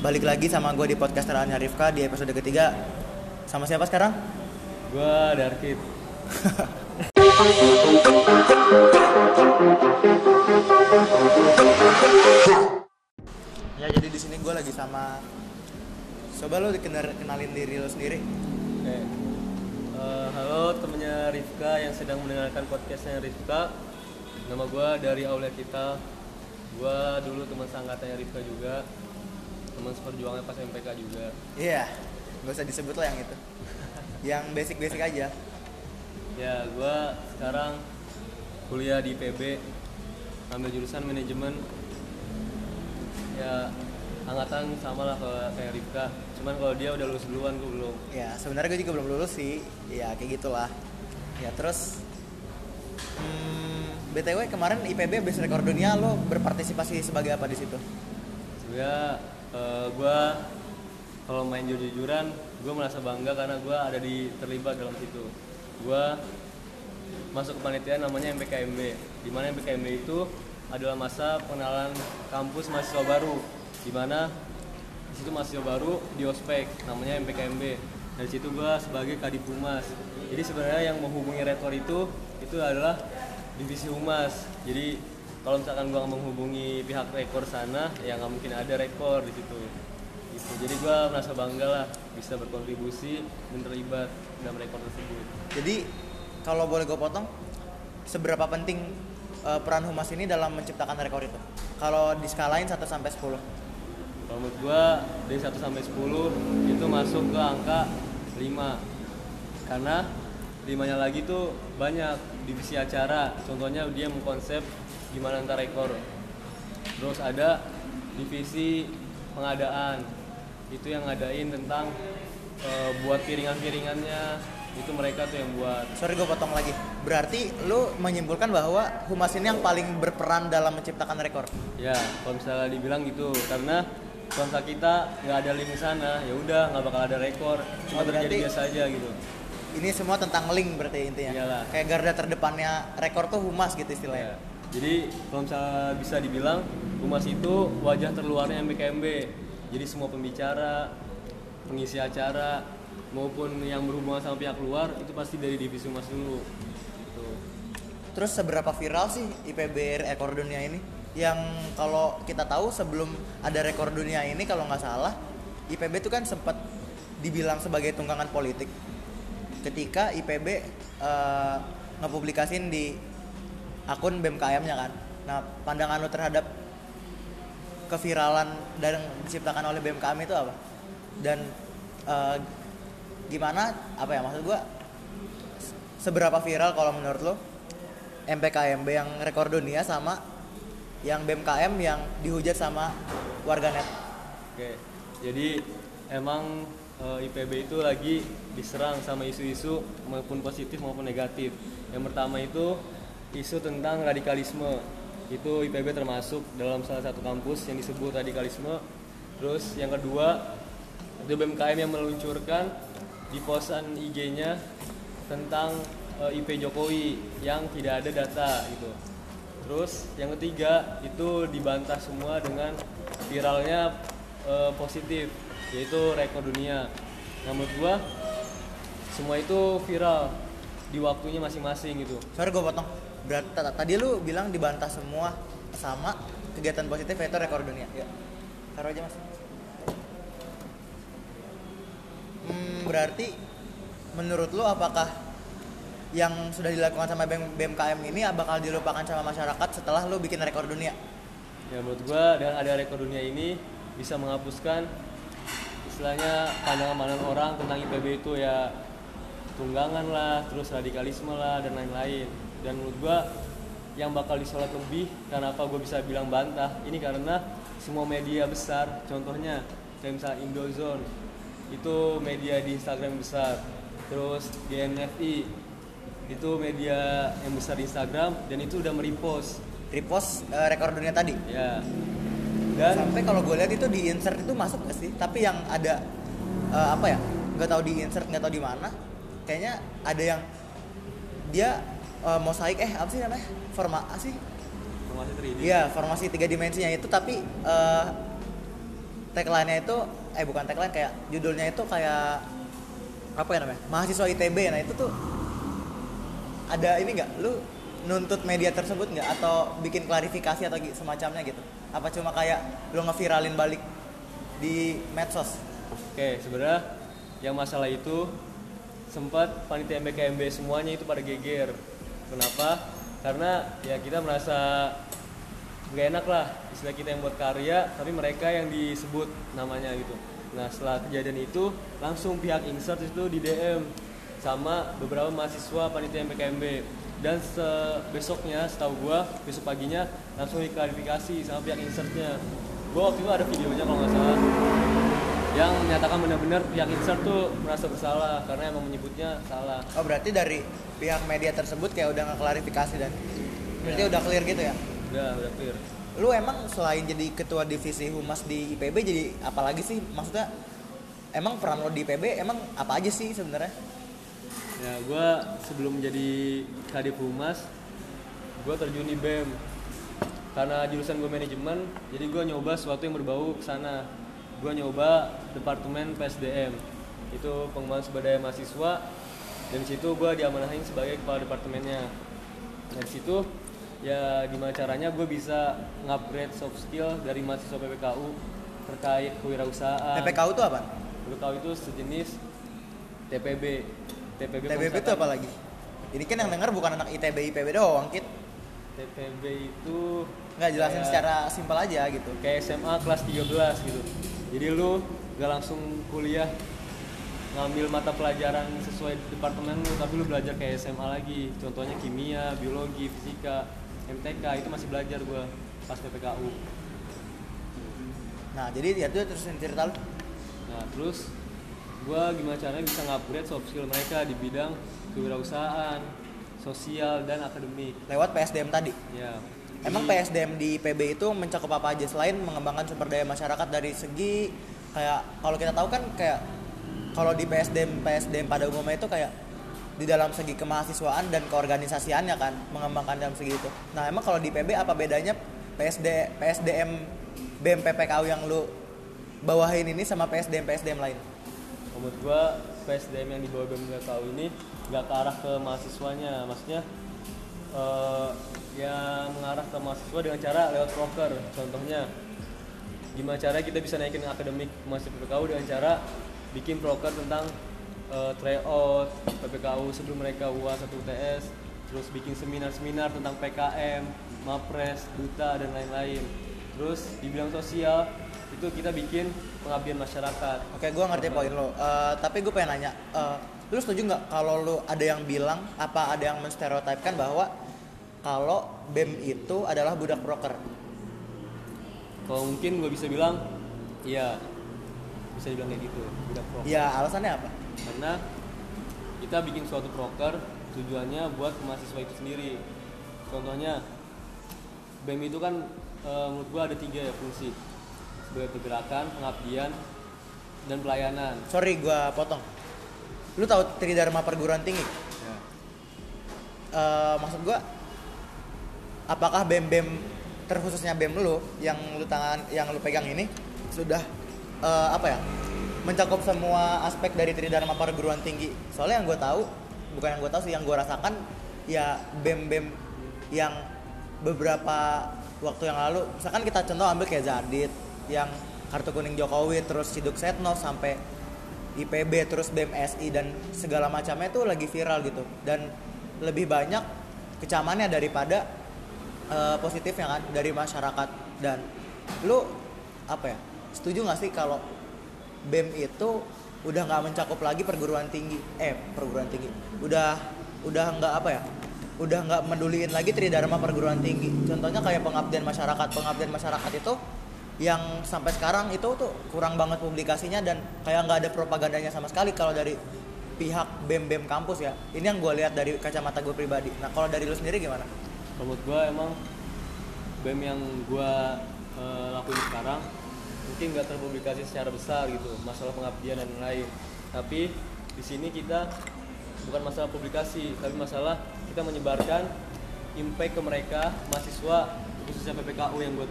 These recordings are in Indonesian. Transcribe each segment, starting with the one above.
Balik lagi sama gue di podcast Terahannya Rifka di episode ketiga. Sama siapa sekarang? Gue Darkit. Ya jadi di sini gue lagi sama. Coba lo kenalin diri lo sendiri. Okay. Halo temennya Rifka yang sedang mendengarkan podcastnya Rifka. Nama gue dari Aulia Kita. Gue dulu teman seangkatannya Rifka juga. Teman seperjuangan pas MPK juga. Iya, gak usah disebut lah yang itu. Yang basic-basic aja. Ya, gue sekarang kuliah di IPB, ambil jurusan manajemen. Ya, angkatan sama lah kayak Rifka. Cuman kalau dia udah lulus duluan, gue belum. Ya, sebenarnya gue juga belum lulus sih. Ya, kayak gitulah. Ya, terus BTW kemarin IPB Best Record Dunia, lo berpartisipasi sebagai apa di situ? Sebenernya gue kalau main jujur-jujuran gue merasa bangga karena gue ada terlibat dalam situ. Gue masuk ke panitiaan namanya MPKMB, di mana MPKMB itu adalah masa pengenalan kampus mahasiswa baru, di mana di situ mahasiswa baru di ospek namanya MPKMB. Dari situ gue sebagai Kadipumas. Jadi sebenarnya yang menghubungi rektor itu adalah divisi Humas. Jadi kalau misalkan gue menghubungi pihak rekor sana, ya nggak mungkin ada rekor di situ. Gitu. Jadi gue merasa bangga lah bisa berkontribusi dan terlibat dalam rekor tersebut. Jadi kalau boleh gue potong, seberapa penting peran Humas ini dalam menciptakan rekor itu? Kalau diskalain 1 sampai 10? Kalau menurut gue dari 1 sampai 10 itu masuk ke angka 5. Karena 5-nya lagi tuh banyak divisi acara. Contohnya dia mengkonsep gimana antar rekor, terus ada divisi pengadaan, itu yang ngadain tentang buat piringan-piringannya, itu mereka tuh yang buat. Sorry gue potong lagi, berarti lu menyimpulkan bahwa Humas ini yang paling berperan dalam menciptakan rekor? Ya, kalau misalnya dibilang gitu, karena kontak kita nggak ada link sana, ya udah nggak bakal ada rekor, cuma terjadi biasa aja gitu. Ini semua tentang link berarti intinya? Iyalah. Kayak garda terdepannya rekor tuh Humas gitu istilahnya? Ya. Jadi kalau misalnya bisa dibilang Humas itu wajah terluarnya MPKMB. Jadi semua pembicara, pengisi acara, maupun yang berhubungan sama pihak luar itu pasti dari divisi Humas dulu gitu. Terus seberapa viral sih IPB Rekor Dunia ini? Yang kalau kita tahu sebelum ada Rekor Dunia ini kalau nggak salah IPB itu kan sempat dibilang sebagai tunggangan politik ketika IPB ngepublikasiin di akun BMKM-nya kan. Nah, pandangan lo terhadap keviralan dan diciptakan oleh BMKM itu apa? Dan gimana? Apa ya maksud gua? Seberapa viral kalau menurut lo MPKMB yang rekor dunia sama yang BMKM yang dihujat sama warganet? Oke. Jadi emang IPB itu lagi diserang sama isu-isu maupun positif maupun negatif. Yang pertama itu isu tentang radikalisme, itu IPB termasuk dalam salah satu kampus yang disebut radikalisme. Terus yang kedua itu BMKM yang meluncurkan di postan IG-nya tentang IP Jokowi yang tidak ada data gitu. Terus yang ketiga itu dibantah semua dengan viralnya positif, yaitu rekor dunia. Nah menurut gua semua itu viral di waktunya masing-masing gitu. Sorry gua potong. Berarti tadi lu bilang dibantah semua sama kegiatan positif yaitu rekor dunia. Ya. Taruh aja Mas. Berarti menurut lu apakah yang sudah dilakukan sama BMKM ini bakal dilupakan sama masyarakat setelah lu bikin rekor dunia? Ya menurut gua dengan ada rekor dunia ini bisa menghapuskan istilahnya pandangan-pandangan orang tentang IPB itu ya tunggangan lah, terus radikalisme lah dan lain-lain. Dan menurut gue yang bakal disolot lebih, kenapa gue bisa bilang bantah ini karena semua media besar, contohnya kayak misalnya Indozone itu media di Instagram besar, terus GNFI itu media yang besar di Instagram dan itu udah merepost rekor dunia tadi ya. Dan sampai kalau gue lihat itu di insert itu masuk gak sih, tapi yang ada apa ya nggak tahu di insert, nggak tahu di mana, kayaknya ada yang dia mosaik apa sih namanya? Formasi 3D. Iya, formasi 3 dimensinya itu tapi tagline-nya itu bukan tagline, kayak judulnya itu kayak apa ya namanya, mahasiswa ITB. Nah itu tuh ada ini nggak, lu nuntut media tersebut nggak, atau bikin klarifikasi atau semacamnya gitu, apa cuma kayak lu ngeviralin balik di medsos? Oke, sebenarnya yang masalah itu sempat panitia MPKMB semuanya itu pada geger. Kenapa? Karena ya kita merasa nggak enak lah, istilah kita yang buat karya tapi mereka yang disebut namanya gitu. Nah setelah kejadian itu langsung pihak insert itu di DM sama beberapa mahasiswa panitia MPKMB, dan besoknya setahu gua besok paginya langsung diklarifikasi sama pihak insertnya. Gua waktu itu ada videonya kalau nggak salah yang menyatakan benar-benar pihak insert tuh merasa bersalah karena emang menyebutnya salah. Oh berarti dari pihak media tersebut kayak udah ngeklarifikasi dan berarti ya, udah clear gitu ya? Udah clear. Lu emang selain jadi ketua divisi humas di IPB jadi apa lagi sih? Maksudnya emang peran lo di IPB emang apa aja sih sebenarnya? Ya, gue sebelum jadi Kadipumas, gue terjun di BEM. Karena jurusan gue manajemen, jadi gue nyoba sesuatu yang berbau ke sana. Gue nyoba departemen PSDM, itu pengembangan swadaya mahasiswa. Dan situ gue diamanahin sebagai kepala departemennya. Dari situ, ya gimana caranya gue bisa nge-upgrade soft skill dari mahasiswa PPKU terkait kewirausahaan. PPKU itu apa? PPKU itu sejenis TPB. TPB itu apa lagi? Ini kan yang denger bukan anak ITB IPB doang, Kit. TPB itu nggak jelasin secara simpel aja gitu. Kayak SMA kelas 13 gitu. Jadi lu nggak langsung kuliah ngambil mata pelajaran sesuai departemen lu, tapi lu belajar kayak SMA lagi. Contohnya kimia, biologi, fisika, MTK itu masih belajar gua pas PPKU. Nah, jadi ya tuh terus cerita lu. Nah, terus gue gimana caranya bisa nge-upgrade soft skill mereka di bidang kewirausahaan, sosial, dan akademik lewat PSDM tadi? Ya. Emang PSDM di IPB itu mencakup apa aja selain mengembangkan sumber daya masyarakat dari segi kayak kalau kita tahu kan kayak kalau di PSDM pada umumnya itu kayak di dalam segi kemahasiswaan dan keorganisasiannya kan mengembangkan dalam segi itu. Nah emang kalau di IPB apa bedanya PSDM BEM PPKU yang lu bawahin ini sama PSDM lain? Menurut gue PSDM yang dibawa BMKM ini nggak ke arah ke mahasiswanya, maksudnya ya mengarah ke mahasiswa dengan cara lewat proker. Contohnya gimana cara kita bisa naikin akademik mahasiswa PPKU dengan cara bikin proker tentang tryout PPKU sebelum mereka UAS 1 UTS, terus bikin seminar-seminar tentang PKM, MAPRES, duta, dan lain-lain. Terus di bidang sosial itu kita bikin pengabdian masyarakat. Oke, gue ngerti poin lo. Tapi gue pengen nanya, lu setuju nggak kalau lu ada yang bilang apa ada yang menstereotipkan bahwa kalau BEM itu adalah budak broker? Kalau mungkin gue bisa bilang, iya, bisa dibilang kayak gitu, budak broker. Iya, alasannya apa? Karena kita bikin suatu broker tujuannya buat mahasiswa itu sendiri. Contohnya BEM itu kan menurut gue ada 3 ya fungsi. Pergerakan, pengabdian, dan pelayanan. Sorry, gue potong. Lu tahu Tri Dharma Perguruan Tinggi? Ya. Maksud gue, apakah BEM terkhususnya BEM lu yang lu pegang ini sudah mencakup semua aspek dari Tri Dharma Perguruan Tinggi? Soalnya yang gue rasakan ya BEM yang beberapa waktu yang lalu, misalkan kita contoh ambil kayak Zadit yang kartu kuning Jokowi, terus Siduk Setno sampai IPB, terus BMSI dan segala macamnya itu lagi viral gitu, dan lebih banyak kecamannya daripada positifnya kan dari masyarakat. Dan lu setuju nggak sih kalau BEM itu udah nggak mencakup lagi perguruan tinggi udah nggak meduliin lagi Tridharma Perguruan Tinggi? Contohnya kayak pengabdian masyarakat itu yang sampai sekarang itu tuh kurang banget publikasinya dan kayak nggak ada propagandanya sama sekali kalau dari pihak BEM kampus ya. Ini yang gue lihat dari kacamata gue pribadi. Nah kalau dari lu sendiri gimana? Menurut gue emang BEM yang gue lakuin sekarang mungkin nggak terpublikasi secara besar gitu masalah pengabdian dan lain-lain. Tapi di sini kita bukan masalah publikasi, tapi masalah kita menyebarkan impact ke mereka mahasiswa khususnya PPKU yang buat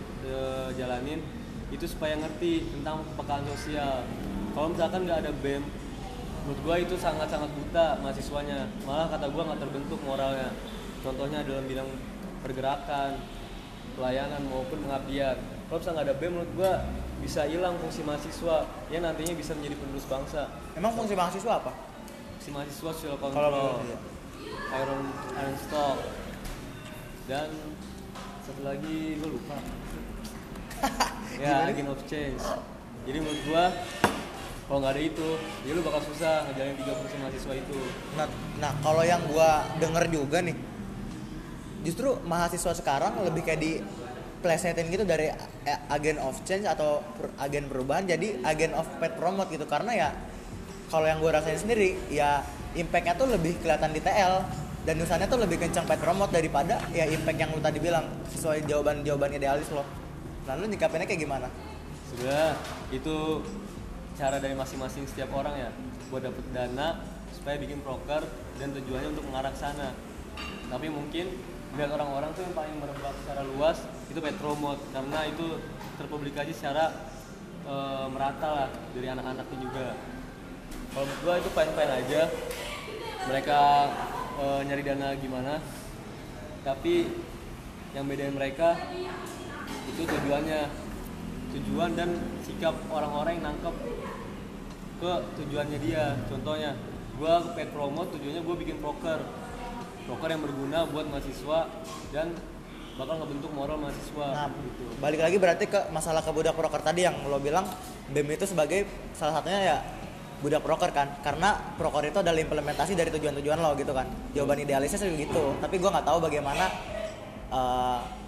jalanin itu supaya ngerti tentang kepekaan sosial. Kalau misalkan nggak ada BEM, menurut gue itu sangat-sangat buta mahasiswanya, malah kata gue nggak terbentuk moralnya. Contohnya dalam bidang pergerakan, pelayanan maupun pengabdian. Kalau misalkan nggak ada BEM, menurut gue bisa hilang fungsi mahasiswa yang nantinya bisa menjadi penerus bangsa. Emang fungsi mahasiswa apa? Fungsi mahasiswa social control, iron stock, dan satu lagi gue lupa. Ya, agent of change. Jadi menurut gua kalau nggak ada itu, ya lu bakal susah ngejalanin 3 fungsi mahasiswa itu. Nah kalau yang gua denger juga nih, justru mahasiswa sekarang lebih kayak diplesetin gitu dari agent of change atau agen perubahan jadi agent of pet promote gitu. Karena ya kalau yang gua rasain sendiri, ya impact-nya tuh lebih kelihatan di TL dan nusannya tuh lebih kencang pet promote daripada ya impact yang lu tadi bilang sesuai jawaban idealis lo. Lalu nyikapinnya kayak gimana? Sudah, itu cara dari masing-masing setiap orang ya buat dapet dana supaya bikin proker dan tujuannya untuk mengarah ke sana. Tapi mungkin biar orang-orang tuh yang paling merebak secara luas itu petromot karena itu terpublikasi secara merata lah dari anak-anaknya juga. Kalau menurut gua itu fine-fine aja mereka nyari dana gimana, tapi yang bedain mereka itu tujuan dan sikap orang-orang yang nangkep ke tujuannya dia. Contohnya gue ke pet promote, tujuannya gue bikin proker yang berguna buat mahasiswa dan bakal ngebentuk moral mahasiswa. Nah, gitu. Balik lagi berarti ke masalah ke budak proker tadi yang lo bilang BEM itu sebagai salah satunya ya budak proker kan, karena proker itu adalah implementasi dari tujuan-tujuan lo gitu kan, jawaban idealisnya segitu. Tapi gue nggak tahu bagaimana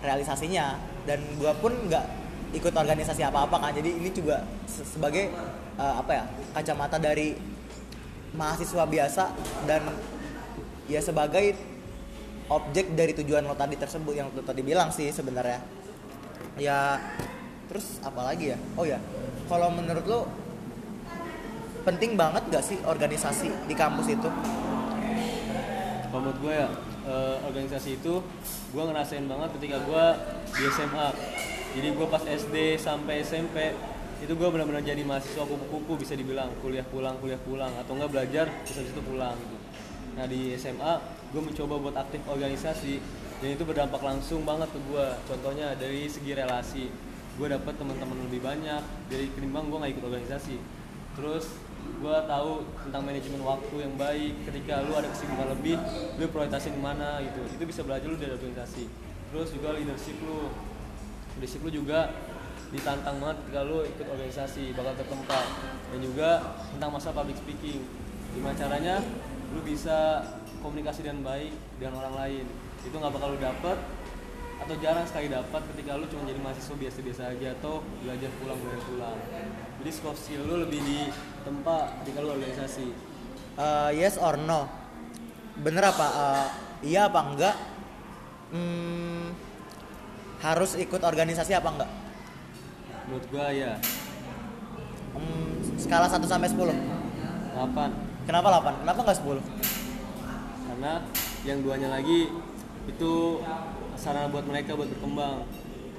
realisasinya dan gue pun nggak ikut organisasi apa-apa kan, jadi ini juga sebagai kacamata dari mahasiswa biasa dan ya sebagai objek dari tujuan lo tadi tersebut yang lo tadi bilang sih sebenarnya. Ya terus apa lagi ya? Oh ya, kalau menurut lo penting banget nggak sih organisasi di kampus itu? Kalau menurut gue ya, organisasi itu gue ngerasain banget ketika gue di SMA. Jadi gue pas SD sampai SMP itu gue benar-benar jadi mahasiswa kupu-kupu bisa dibilang, kuliah pulang atau enggak belajar terus habis itu pulang gitu. Nah di SMA gue mencoba buat aktif organisasi dan itu berdampak langsung banget ke gue. Contohnya dari segi relasi, gue dapet teman-teman lebih banyak dari ketimbang gue nggak ikut organisasi. Terus gue tahu tentang manajemen waktu yang baik, ketika lu ada kesibukan lebih lu prioritasin mana gitu, itu bisa belajar lu dari organisasi. Terus juga leadership lu juga ditantang banget ketika lu ikut organisasi, bakal tertempa. Dan juga tentang masalah public speaking, gimana caranya lu bisa komunikasi dengan baik dengan orang lain, itu nggak bakal lu dapet atau jarang sekali dapat ketika lu cuma jadi mahasiswa biasa-biasa aja atau belajar pulang. Jadi skill lu lebih di tempat ketika lu organisasi. Yes or no? Bener apa? Iya apa enggak? Harus ikut organisasi apa enggak? Menurut gua ya. Skala 1 sampai 10. 8. Kenapa 8? Kenapa enggak 10? Karena yang 2-nya lagi itu sarana buat mereka buat berkembang,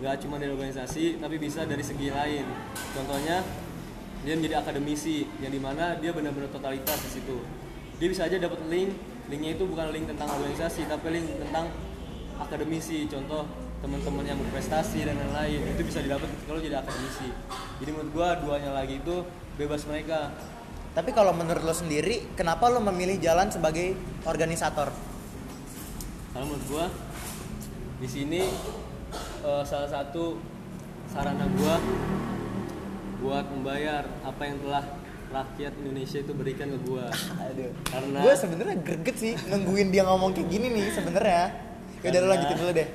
nggak cuma dari organisasi tapi bisa dari segi lain. Contohnya dia menjadi akademisi yang dimana dia benar-benar totalitas di situ. Dia bisa aja dapat linknya itu bukan link tentang organisasi tapi link tentang akademisi, contoh teman-teman yang berprestasi dan lain-lain, itu bisa didapat kalau jadi akademisi. Jadi menurut gua 2-nya lagi itu bebas mereka. Tapi kalau menurut lo sendiri, kenapa lo memilih jalan sebagai organisator? Kalau menurut gua di sini salah satu sarana gua buat membayar apa yang telah rakyat Indonesia itu berikan ke gua. Aduh. Karena gua sebenarnya greget sih nungguin dia ngomong kayak gini nih sebenarnya. Ya udah, lanjutin dulu deh.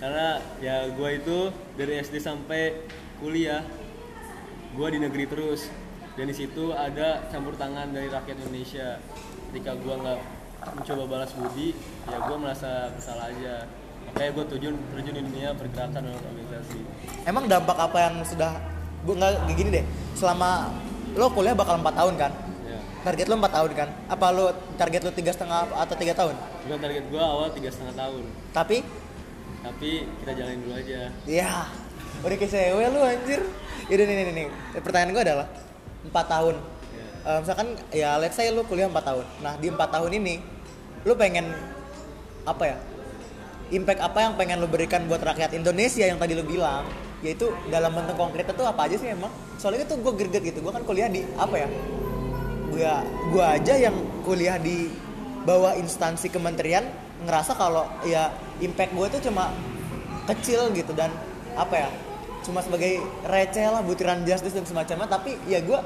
Karena ya gua itu dari SD sampai kuliah gua di negeri terus. Dan di situ ada campur tangan dari rakyat Indonesia. Ketika gua enggak mencoba balas budi, ya gua merasa bersalah aja. Kayak gue terjun di dunia pergerakan dan organisasi. Emang dampak apa yang sudah gue nggak gini deh, selama lo kuliah bakal 4 tahun kan? Yeah. Target lo 4 tahun kan? Apa lo target lo 3,5 atau 3 tahun? Bukan, target gue awal 3,5 tahun. Tapi kita jalanin dulu aja. Iya. Yeah. Udah kayak cewek lu anjir. Yaudah nih. Pertanyaan gue adalah 4 tahun. Misalkan ya let's say lu kuliah 4 tahun. Nah, di 4 tahun ini lu pengen apa ya? Impact apa yang pengen lu berikan buat rakyat Indonesia yang tadi lu bilang? Yaitu dalam bentuk konkretnya tuh apa aja sih emang? Soalnya itu gue greget gitu. Gue kan kuliah di apa ya? Gue aja yang kuliah di bawah instansi kementerian ngerasa kalau ya impact gue tuh cuma kecil gitu dan apa ya? Cuma sebagai receh lah, butiran justice dan semacamnya. Tapi ya gue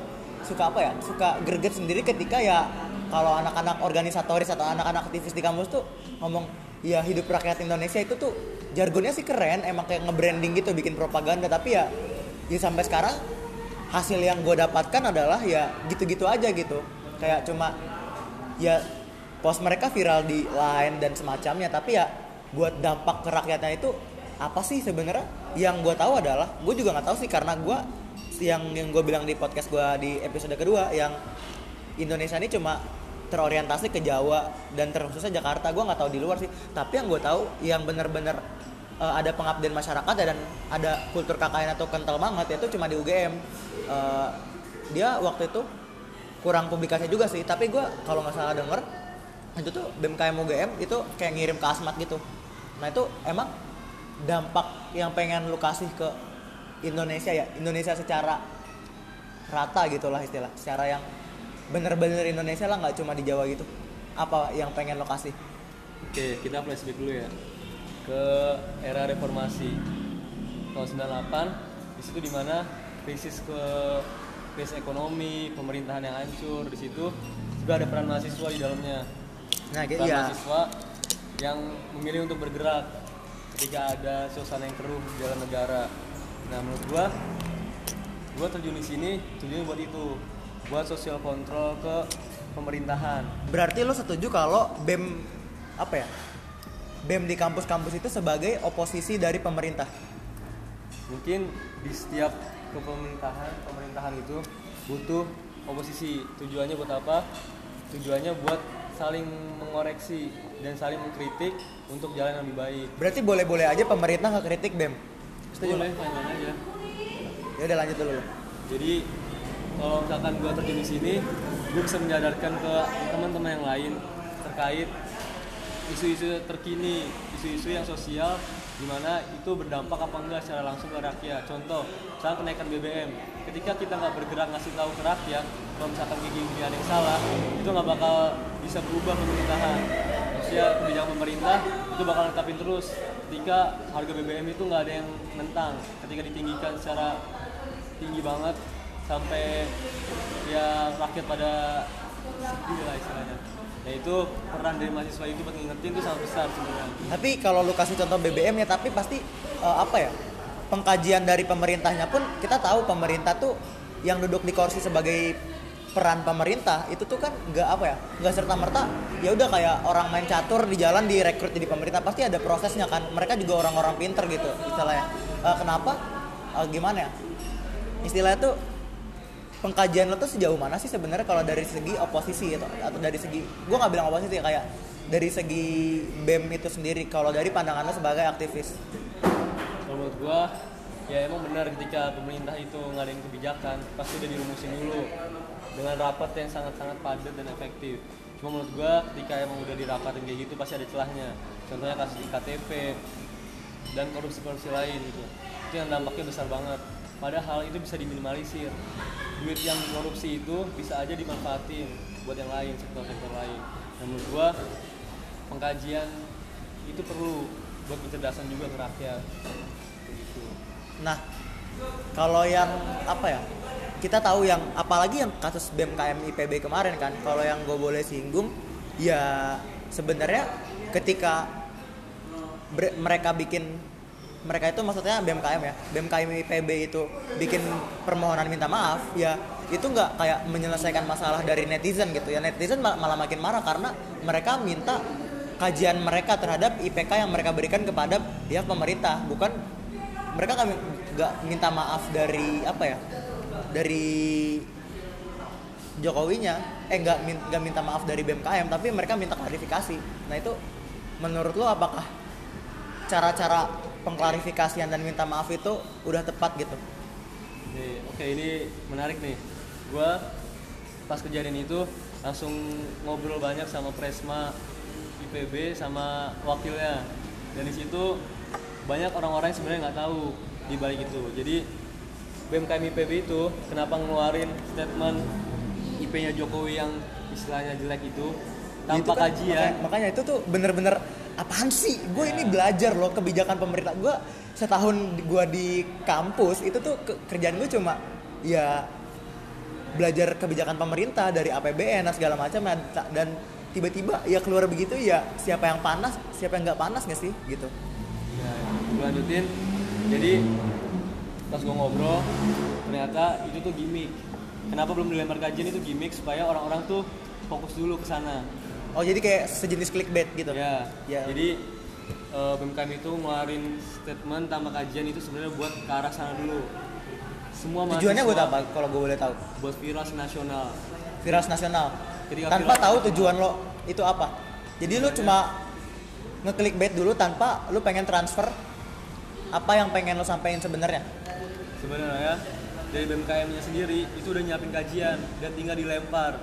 suka apa ya? Suka greget sendiri ketika ya kalau anak-anak organisatoris atau anak-anak aktivis di kampus tuh ngomong ya hidup rakyat Indonesia itu tuh jargonnya sih keren, emang kayak nge-branding gitu, bikin propaganda. Tapi ya sampai sekarang hasil yang gue dapatkan adalah ya gitu-gitu aja gitu. Kayak cuma ya post mereka viral di line dan semacamnya. Tapi ya buat dampak ke rakyatnya itu apa sih sebenarnya? Yang gue tahu adalah, gue juga nggak tahu sih karena gue yang gue bilang di podcast gue di episode kedua yang Indonesia ini cuma terorientasi ke Jawa dan terkhususnya Jakarta. Gue nggak tahu di luar sih, tapi yang gue tahu yang benar-benar ada pengabdian masyarakat dan ada kultur KKN atau kental banget itu cuma di UGM. Dia waktu itu kurang publikasi juga sih, tapi gue kalau nggak salah denger itu tuh BMKM UGM itu kayak ngirim ke Asmat gitu. Nah itu emang dampak yang pengen lu kasih ke Indonesia ya, Indonesia secara rata gitulah istilah, secara yang bener-bener Indonesia lah, nggak cuma di Jawa gitu. Apa yang pengen lo kasih? Oke, kita flashback dulu ya ke era reformasi tahun 98. Di situ dimana krisis ekonomi, pemerintahan yang hancur. Di situ juga ada peran mahasiswa di dalamnya. Nah, peran mahasiswa yang memilih untuk bergerak ketika ada suasana yang keruh di dalam negara. Nah, menurut gua terjun di sini tujuannya buat itu. Buat sosial kontrol ke pemerintahan. Berarti lo setuju kalau BEM apa ya? BEM di kampus-kampus itu sebagai oposisi dari pemerintah. Mungkin di setiap pemerintahan itu butuh oposisi. Tujuannya buat apa? Tujuannya buat saling mengoreksi dan saling mengkritik untuk jalan yang lebih baik. Berarti boleh-boleh aja pemerintah ngekritik BEM. Setuju? Boleh, fine-fine aja. Ya udah lanjut dulu. Jadi kalau misalkan gue terjun di sini, gue bisa menyadarkan ke teman-teman yang lain terkait isu-isu terkini, isu-isu yang sosial, dimana itu berdampak apa enggak secara langsung ke rakyat. Contoh, misalnya kenaikan BBM. Ketika kita nggak bergerak ngasih tahu ke rakyat, kalau misalkan gigi-gigi ada yang salah, itu nggak bakal bisa berubah pemerintahan. Maksudnya kebijakan pemerintah itu bakal tetapin terus. Ketika harga BBM itu nggak ada yang nentang, ketika ditinggikan secara tinggi banget, sampai ya rakyat pada sedih lah istilahnya. Nah itu peran dari mahasiswa itu buat ngingetin itu sangat besar sebenarnya. Tapi kalau lu kasih contoh BBM ya, tapi pasti apa ya, pengkajian dari pemerintahnya pun kita tahu pemerintah tuh yang duduk di kursi sebagai peran pemerintah itu tuh kan nggak apa ya, nggak serta merta ya udah kayak orang main catur di jalan direkrut jadi pemerintah. Pasti ada prosesnya kan, mereka juga orang-orang pinter gitu istilahnya. Kenapa gimana ya istilahnya tuh, pengkajian lo tuh sejauh mana sih sebenarnya kalau dari segi oposisi atau dari segi, gue nggak bilang oposisi ya, kayak dari segi BEM itu sendiri kalau dari pandangan lo sebagai aktivis? Kalau menurut gue ya emang benar ketika pemerintah itu ngadain kebijakan pasti udah dirumusin dulu dengan rapat yang sangat-sangat padat dan efektif. Cuma menurut gue ketika emang udah dirapatin kayak gitu pasti ada celahnya. Contohnya kasus KTP dan korupsi-korupsi lain gitu. Itu yang dampaknya besar banget. Padahal itu bisa diminimalisir. Duit yang korupsi itu bisa aja dimanfaatin buat yang lain, sektor-sektor lain. Dan menurut gua pengkajian itu perlu buat kecerdasan juga ke rakyat. Begitu. Nah, kalau yang apa ya? Kita tahu yang apalagi yang kasus BMKM IPB kemarin kan. Kalau yang gua boleh singgung ya sebenarnya ketika mereka itu maksudnya BMKM ya, BMKM IPB itu bikin permohonan minta maaf ya, itu nggak kayak menyelesaikan masalah dari netizen gitu ya. Netizen malah makin marah karena mereka minta kajian mereka terhadap IPK yang mereka berikan kepada pihak pemerintah. Bukan, mereka nggak minta maaf dari apa ya, dari Jokowinya, nggak minta maaf dari BMKM, tapi mereka minta klarifikasi. Nah itu menurut lo apakah cara-cara pengklarifikasian dan minta maaf itu udah tepat gitu. Oke, ini menarik nih. Gua pas kejadian itu langsung ngobrol banyak sama Presma IPB sama wakilnya. Dan di situ banyak orang-orang yang sebenarnya nggak tahu di balik itu. Jadi BMKM IPB itu kenapa ngeluarin statement IP-nya Jokowi yang istilahnya jelek itu tanpa kan, kajian. Makanya itu tuh bener-bener apaan sih? Gue ini belajar loh kebijakan pemerintah. Gue setahun gue di kampus itu tuh kerjaan gue cuma ya belajar kebijakan pemerintah dari APBN dan segala macam, dan tiba-tiba ya keluar begitu, ya siapa yang panas, siapa yang nggak panas nggak sih gitu. Ya, gue lanjutin. Jadi pas gue ngobrol ternyata itu tuh gimmick. Kenapa belum dilempar kajian itu gimmick supaya orang-orang tuh fokus dulu ke sana. Oh, jadi kayak sejenis clickbait gitu. Ya. Yeah. Jadi BMKM itu ngeluarin statement tanpa kajian itu sebenarnya buat ke arah sana dulu. Semua tujuannya buat apa kalau gue boleh tahu? Buat virus nasional. Virus nasional. Ketika tanpa virus tahu tujuan lo itu apa. Jadi lo cuma nge-clickbait dulu tanpa lo pengen transfer apa yang pengen lo sampein sebenarnya. Sebenarnya dari BMKM-nya sendiri itu udah nyiapin kajian dan tinggal dilempar.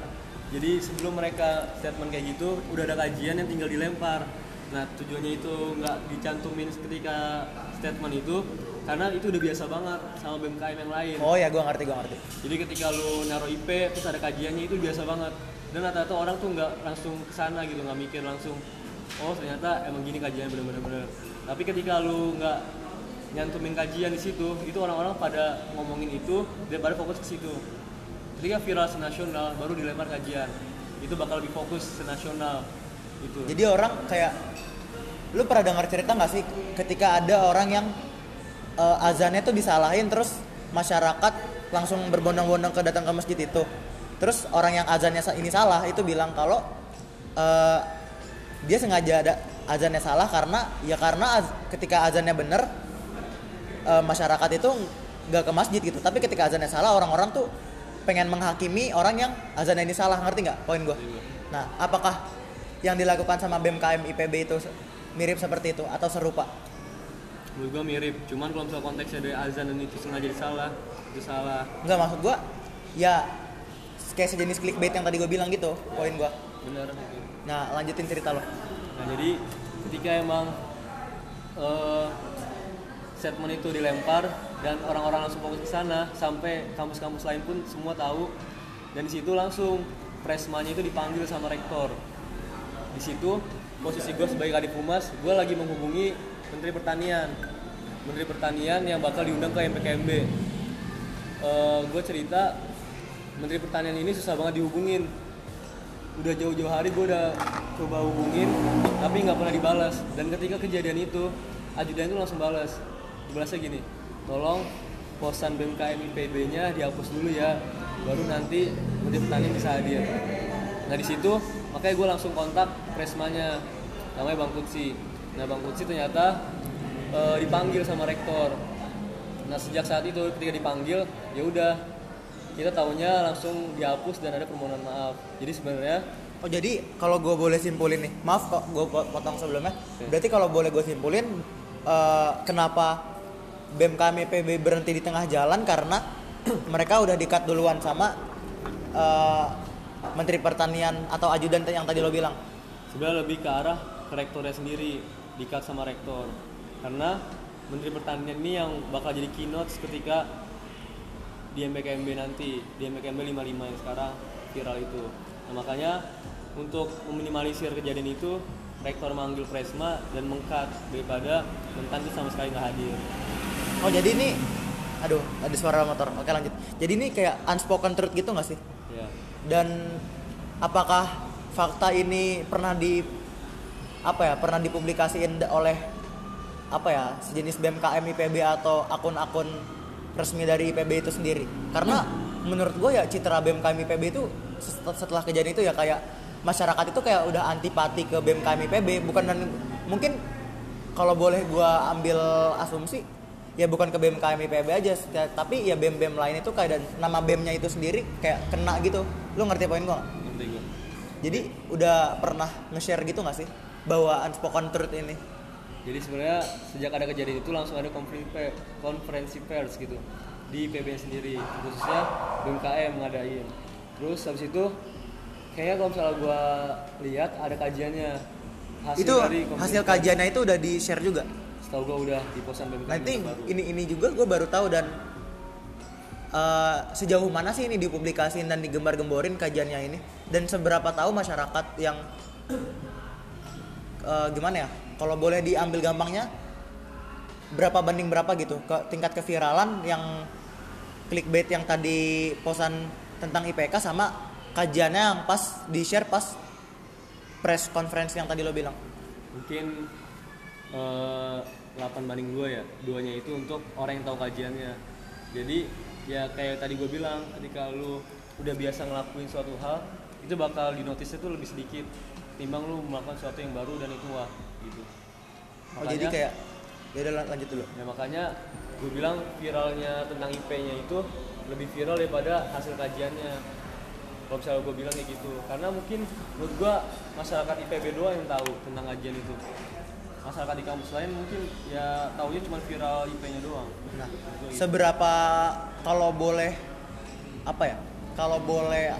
Jadi sebelum mereka statement kayak gitu, udah ada kajian yang tinggal dilempar. Nah, tujuannya itu nggak dicantumin ketika statement itu, karena itu udah biasa banget sama BMKM yang lain. Oh ya, gue ngerti. Jadi ketika lu naruh IP, terus ada kajiannya, itu biasa banget. Dan rata-rata orang tuh nggak langsung kesana gitu, nggak mikir langsung, oh ternyata emang gini kajian bener-bener. Tapi ketika lu nggak nyantumin kajian di situ, itu orang-orang pada ngomongin itu, daripada fokus ke situ. Ketika viral senasional baru dilempar kajian, itu bakal lebih fokus senasional itu. Jadi orang kayak, lu pernah dengar cerita nggak sih ketika ada orang yang azannya tuh disalahin, terus masyarakat langsung berbondong-bondong ke datang ke masjid itu. Terus orang yang azannya ini salah itu bilang kalau dia sengaja ada azannya salah karena ketika azannya bener masyarakat itu nggak ke masjid gitu. Tapi ketika azannya salah orang-orang tuh pengen menghakimi orang yang azannya ini salah, ngerti nggak poin gue? Nah, apakah yang dilakukan sama BMKM IPB itu mirip seperti itu atau serupa? Menurut gue mirip, cuman kalau misalnya konteksnya dari azan dan itu sengaja disalah, itu salah. Nggak, maksud gue ya kayak sejenis clickbait yang tadi gue bilang gitu, poin gue. Bener. Nah, lanjutin cerita lo. Nah, jadi ketika emang statement itu dilempar dan orang-orang langsung fokus ke sana, sampai kampus-kampus lain pun semua tahu, dan di situ langsung Presmanya itu dipanggil sama rektor. Di situ posisi gue sebagai Kadipumas, gue lagi menghubungi Menteri Pertanian yang bakal diundang ke MPKMB. Gue cerita Menteri Pertanian ini susah banget dihubungin. Udah jauh-jauh hari gue udah coba hubungin, tapi nggak pernah dibalas. Dan ketika kejadian itu, ajudan itu langsung balas. Dibalasnya gini, tolong posan BMKM IPB-nya dihapus dulu ya, baru nanti Menteri Pertanian bisa hadir. Nah, di situ makanya gue langsung kontak Presmanya, namanya Bang Kunci. Nah, Bang Kunci ternyata dipanggil sama rektor. Nah, sejak saat itu ketika dipanggil, ya udah kita tahunya langsung dihapus dan ada permohonan maaf. Jadi sebenarnya, oh jadi kalau gue boleh simpulin nih, maaf kok gue potong sebelumnya. Okay. Berarti kalau boleh gue simpulin, kenapa BMKM IPB berhenti di tengah jalan karena mereka udah di-cut duluan sama Menteri Pertanian atau ajudan yang tadi lo bilang. Sebenarnya lebih ke arah ke rektornya sendiri, di-cut sama rektor. Karena Menteri Pertanian ini yang bakal jadi keynote ketika di MPKMB nanti, di MPKMB 55 yang sekarang viral itu. Nah, makanya untuk meminimalisir kejadian itu, rektor manggil Presma dan meng-cut daripada Mentan itu sama sekali nggak hadir. Oh, jadi ini, aduh, ada suara motor. Oke, lanjut. Jadi ini kayak unspoken truth gitu nggak sih? Iya. Dan apakah fakta ini pernah dipublikasiin oleh sejenis BMKM IPB atau akun-akun resmi dari IPB itu sendiri? Karena menurut gue ya citra BMKM IPB itu setelah kejadian itu ya kayak masyarakat itu kayak udah antipati ke BMKM IPB, dan mungkin kalau boleh gue ambil asumsi ya bukan ke BMKM IPB aja, tapi ya BEM-BEM lain itu kayak nama BEM-nya itu sendiri kayak kena gitu. Lu ngerti poin gue? Ngerti gue. Jadi udah pernah nge-share gitu gak sih? Bahwa unspoken truth ini? Jadi sebenarnya sejak ada kejadian itu langsung ada konferensi pers gitu di IPB sendiri, khususnya BMKM ngadain. Terus habis itu kayaknya kalau misalnya gua lihat ada kajiannya. Hasil itu dari hasil kajiannya itu udah di-share juga. Setahu gua udah di posan BMKM. Nanti ini juga gua baru tahu dan sejauh mana sih ini dipublikasiin dan digembar-gemborin kajiannya ini, dan seberapa tahu masyarakat yang gimana ya? Kalau boleh diambil gampangnya berapa banding berapa gitu ke tingkat keviralan yang clickbait yang tadi posan tentang IPK sama kajiannya yang pas di-share pas press conference yang tadi lo bilang. Mungkin 8 banding 2 ya. Duanya itu untuk orang yang tahu kajiannya. Jadi ya kayak tadi gue bilang, ketika lu udah biasa ngelakuin suatu hal, itu bakal di notice-nya tuh lebih sedikit timbang lu melakukan sesuatu yang baru dan itu wah gitu. Makanya, oh jadi kayak, ya udah lanjut dulu. Ya makanya gue bilang viralnya tentang IP-nya itu lebih viral daripada hasil kajiannya. Kalau misalnya gue bilang kayak gitu, karena mungkin menurut gue masyarakat IPB doang yang tahu tentang kajian itu. Masyarakat di kampus lain mungkin ya taunya cuma viral IP-nya doang. Nah, gitu. Seberapa kalau boleh apa ya? Kalau boleh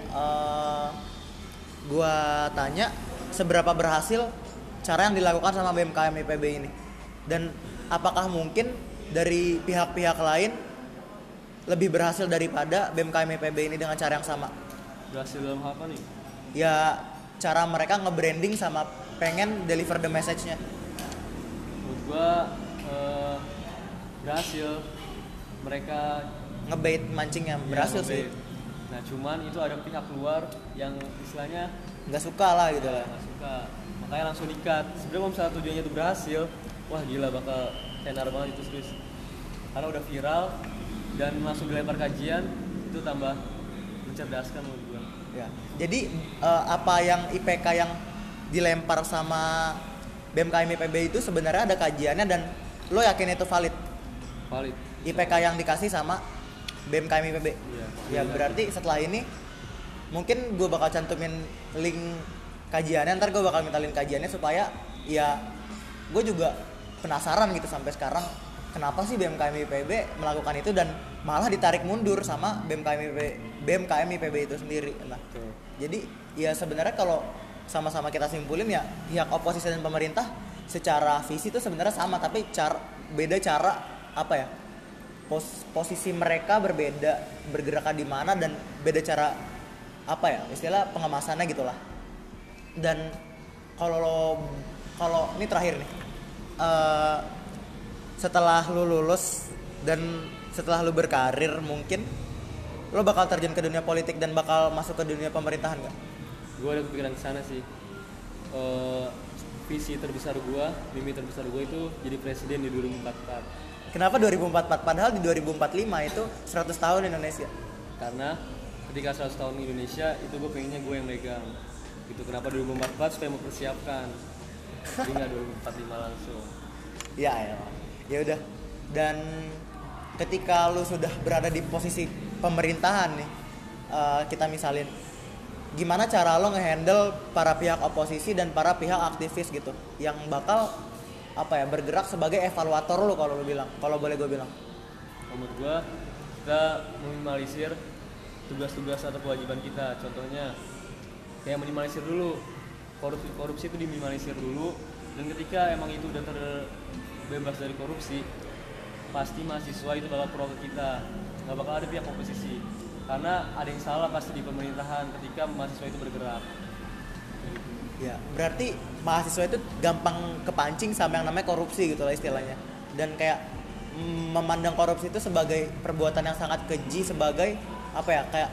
gua tanya seberapa berhasil cara yang dilakukan sama BMKM IPB ini? Dan apakah mungkin dari pihak-pihak lain lebih berhasil daripada BMKM IPB ini dengan cara yang sama? Berhasil dalam apa nih? Ya cara mereka nge-branding sama pengen deliver the message-nya. Gua berhasil, mereka ngebait mancingnya berhasil nge-bait. Sih. Nah cuman itu ada pihak luar yang istilahnya nggak suka lah gitu lah. Nggak suka, makanya langsung dikat. Sebenarnya kalau misalnya tujuannya itu berhasil, wah gila bakal tenar banget itu terus. Karena udah viral dan langsung dilempar kajian itu tambah mencerdaskan menurut gua. Ya. Jadi apa yang IPK yang dilempar sama BMKM IPB itu sebenarnya ada kajiannya dan lo yakin itu valid? Valid. IPK yang dikasih sama BMKM IPB? Iya. Ya berarti setelah ini mungkin gue bakal cantumin link kajiannya, ntar gue bakal minta link kajiannya supaya ya gue juga penasaran gitu sampai sekarang kenapa sih BMKM IPB melakukan itu dan malah ditarik mundur sama BMKM IPB itu sendiri. Nah, jadi ya sebenarnya kalau sama-sama kita simpulin ya pihak oposisi dan pemerintah secara visi itu sebenarnya sama tapi beda cara apa ya posisi mereka berbeda, bergeraknya di mana dan beda cara apa ya istilah pengemasannya gitulah. Dan kalau ini terakhir nih setelah lu lulus dan setelah lu berkarir mungkin lu bakal terjun ke dunia politik dan bakal masuk ke dunia pemerintahan nggak? Gue ada kepikiran kesana sih. Visi terbesar gue, mimpi terbesar gue itu jadi presiden di 2044. Kenapa 2044? Padahal di 2045 itu 100 tahun Indonesia. Karena ketika 100 tahun Indonesia itu gue pengennya gue yang megang. Gitu. Kenapa 2044? Supaya mempersiapkan. Jadi nggak 2045 langsung. Ya. Ya udah. Dan ketika lu sudah berada di posisi pemerintahan nih, kita misalin. Gimana cara lo ngehandle para pihak oposisi dan para pihak aktivis gitu yang bakal apa ya bergerak sebagai evaluator lo kalau lo bilang, kalau boleh gue bilang? Menurut gue kita minimalisir tugas-tugas atau kewajiban kita, contohnya kayak minimalisir dulu korupsi itu diminimalisir dulu, dan ketika emang itu udah terbebas dari korupsi pasti mahasiswa itu bakal pro ke kita, nggak bakal ada pihak oposisi. Karena ada yang salah pasti di pemerintahan ketika mahasiswa itu bergerak. Ya, berarti mahasiswa itu gampang kepancing sama yang namanya korupsi gitu lah istilahnya. Dan kayak memandang korupsi itu sebagai perbuatan yang sangat keji, sebagai apa ya, kayak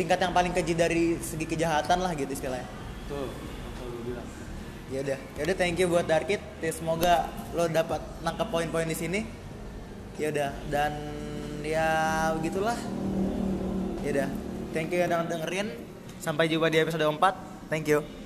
tingkat yang paling keji dari segi kejahatan lah gitu istilahnya. Tuh, kalau gue bilang. Ya udah thank you buat Darkit. Semoga lo dapat nangkep poin-poin di sini. Ya udah, dan ya begitulah. Yaudah, thank you yang udah dengerin. Sampai jumpa di episode 4. Thank you.